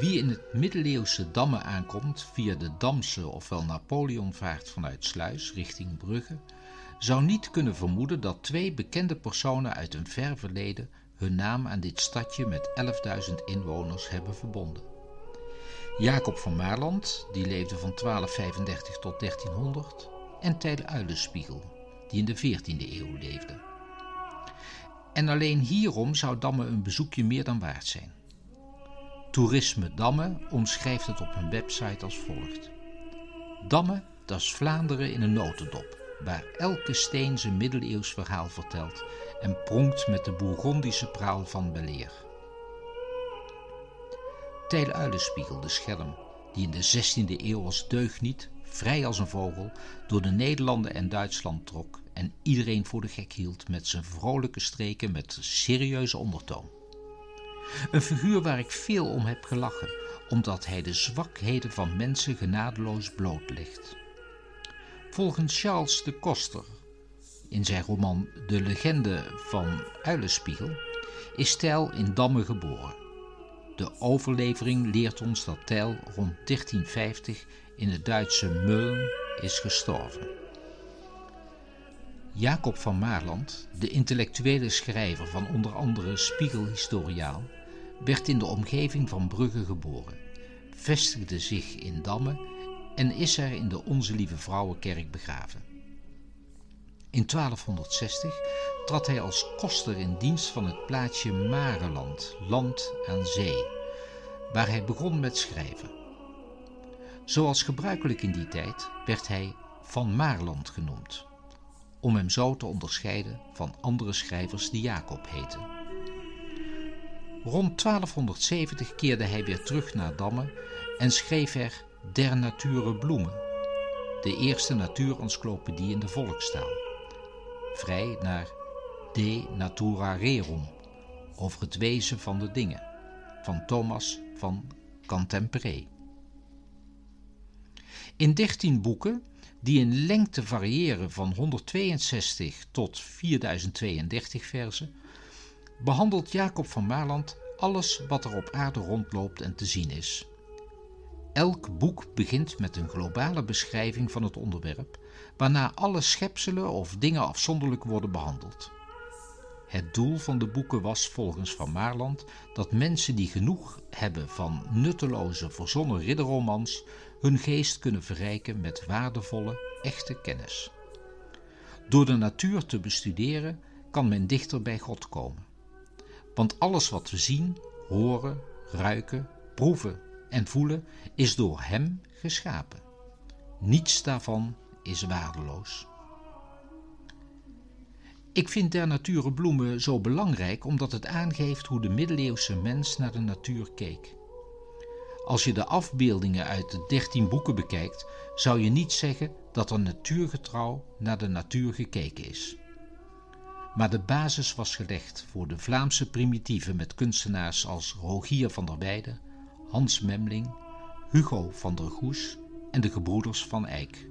Wie in het middeleeuwse Damme aankomt via de Damse ofwel Napoleonvaart vanuit Sluis richting Brugge, zou niet kunnen vermoeden dat twee bekende personen uit een ver verleden hun naam aan dit stadje met 11.000 inwoners hebben verbonden. Jacob van Maerlant, die leefde van 1235 tot 1300, en Tijl Uilenspiegel, die in de 14e eeuw leefde. En alleen hierom zou Damme een bezoekje meer dan waard zijn. Toerisme Damme omschrijft het op hun website als volgt. Damme, dat is Vlaanderen in een notendop, waar elke steen zijn middeleeuws verhaal vertelt en pronkt met de Bourgondische praal van Beleer. Tijl Uilenspiegel, de Schelm, die in de 16e eeuw als deugniet, vrij als een vogel, door de Nederlanden en Duitsland trok en iedereen voor de gek hield met zijn vrolijke streken met serieuze ondertoon. Een figuur waar ik veel om heb gelachen, omdat hij de zwakheden van mensen genadeloos blootlegt. Volgens Charles de Coster, in zijn roman De Legende van Uilenspiegel, is Tijl in Damme geboren. De overlevering leert ons dat Tijl rond 1350 in het Duitse Mühlen is gestorven. Jacob van Maerlant, de intellectuele schrijver van onder andere Spiegelhistoriaal, werd in de omgeving van Brugge geboren, vestigde zich in Damme en is er in de Onze Lieve Vrouwenkerk begraven. In 1260 trad hij als koster in dienst van het plaatsje Mareland, land aan zee, waar hij begon met schrijven. Zoals gebruikelijk in die tijd werd hij Van Maerlant genoemd, om hem zo te onderscheiden van andere schrijvers die Jacob heten. Rond 1270 keerde hij weer terug naar Damme en schreef er Der Naturen bloemen, de eerste natuurencyclopedie in de volkstaal, vrij naar De natura rerum, over het wezen van de dingen, van Thomas van Cantimpré. In 13 boeken, die in lengte variëren van 162 tot 4032 verzen, behandelt Jacob van Maerlant alles wat er op aarde rondloopt en te zien is. Elk boek begint met een globale beschrijving van het onderwerp, waarna alle schepselen of dingen afzonderlijk worden behandeld. Het doel van de boeken was volgens Van Maerlant dat mensen die genoeg hebben van nutteloze, verzonnen ridderromans hun geest kunnen verrijken met waardevolle, echte kennis. Door de natuur te bestuderen kan men dichter bij God komen. Want alles wat we zien, horen, ruiken, proeven en voelen is door Hem geschapen. Niets daarvan is waardeloos. Ik vind Der Naturen bloemen zo belangrijk omdat het aangeeft hoe de middeleeuwse mens naar de natuur keek. Als je de afbeeldingen uit de 13 boeken bekijkt, zou je niet zeggen dat er natuurgetrouw naar de natuur gekeken is. Maar de basis was gelegd voor de Vlaamse primitieven met kunstenaars als Rogier van der Weyden, Hans Memling, Hugo van der Goes en de gebroeders Van Eyck.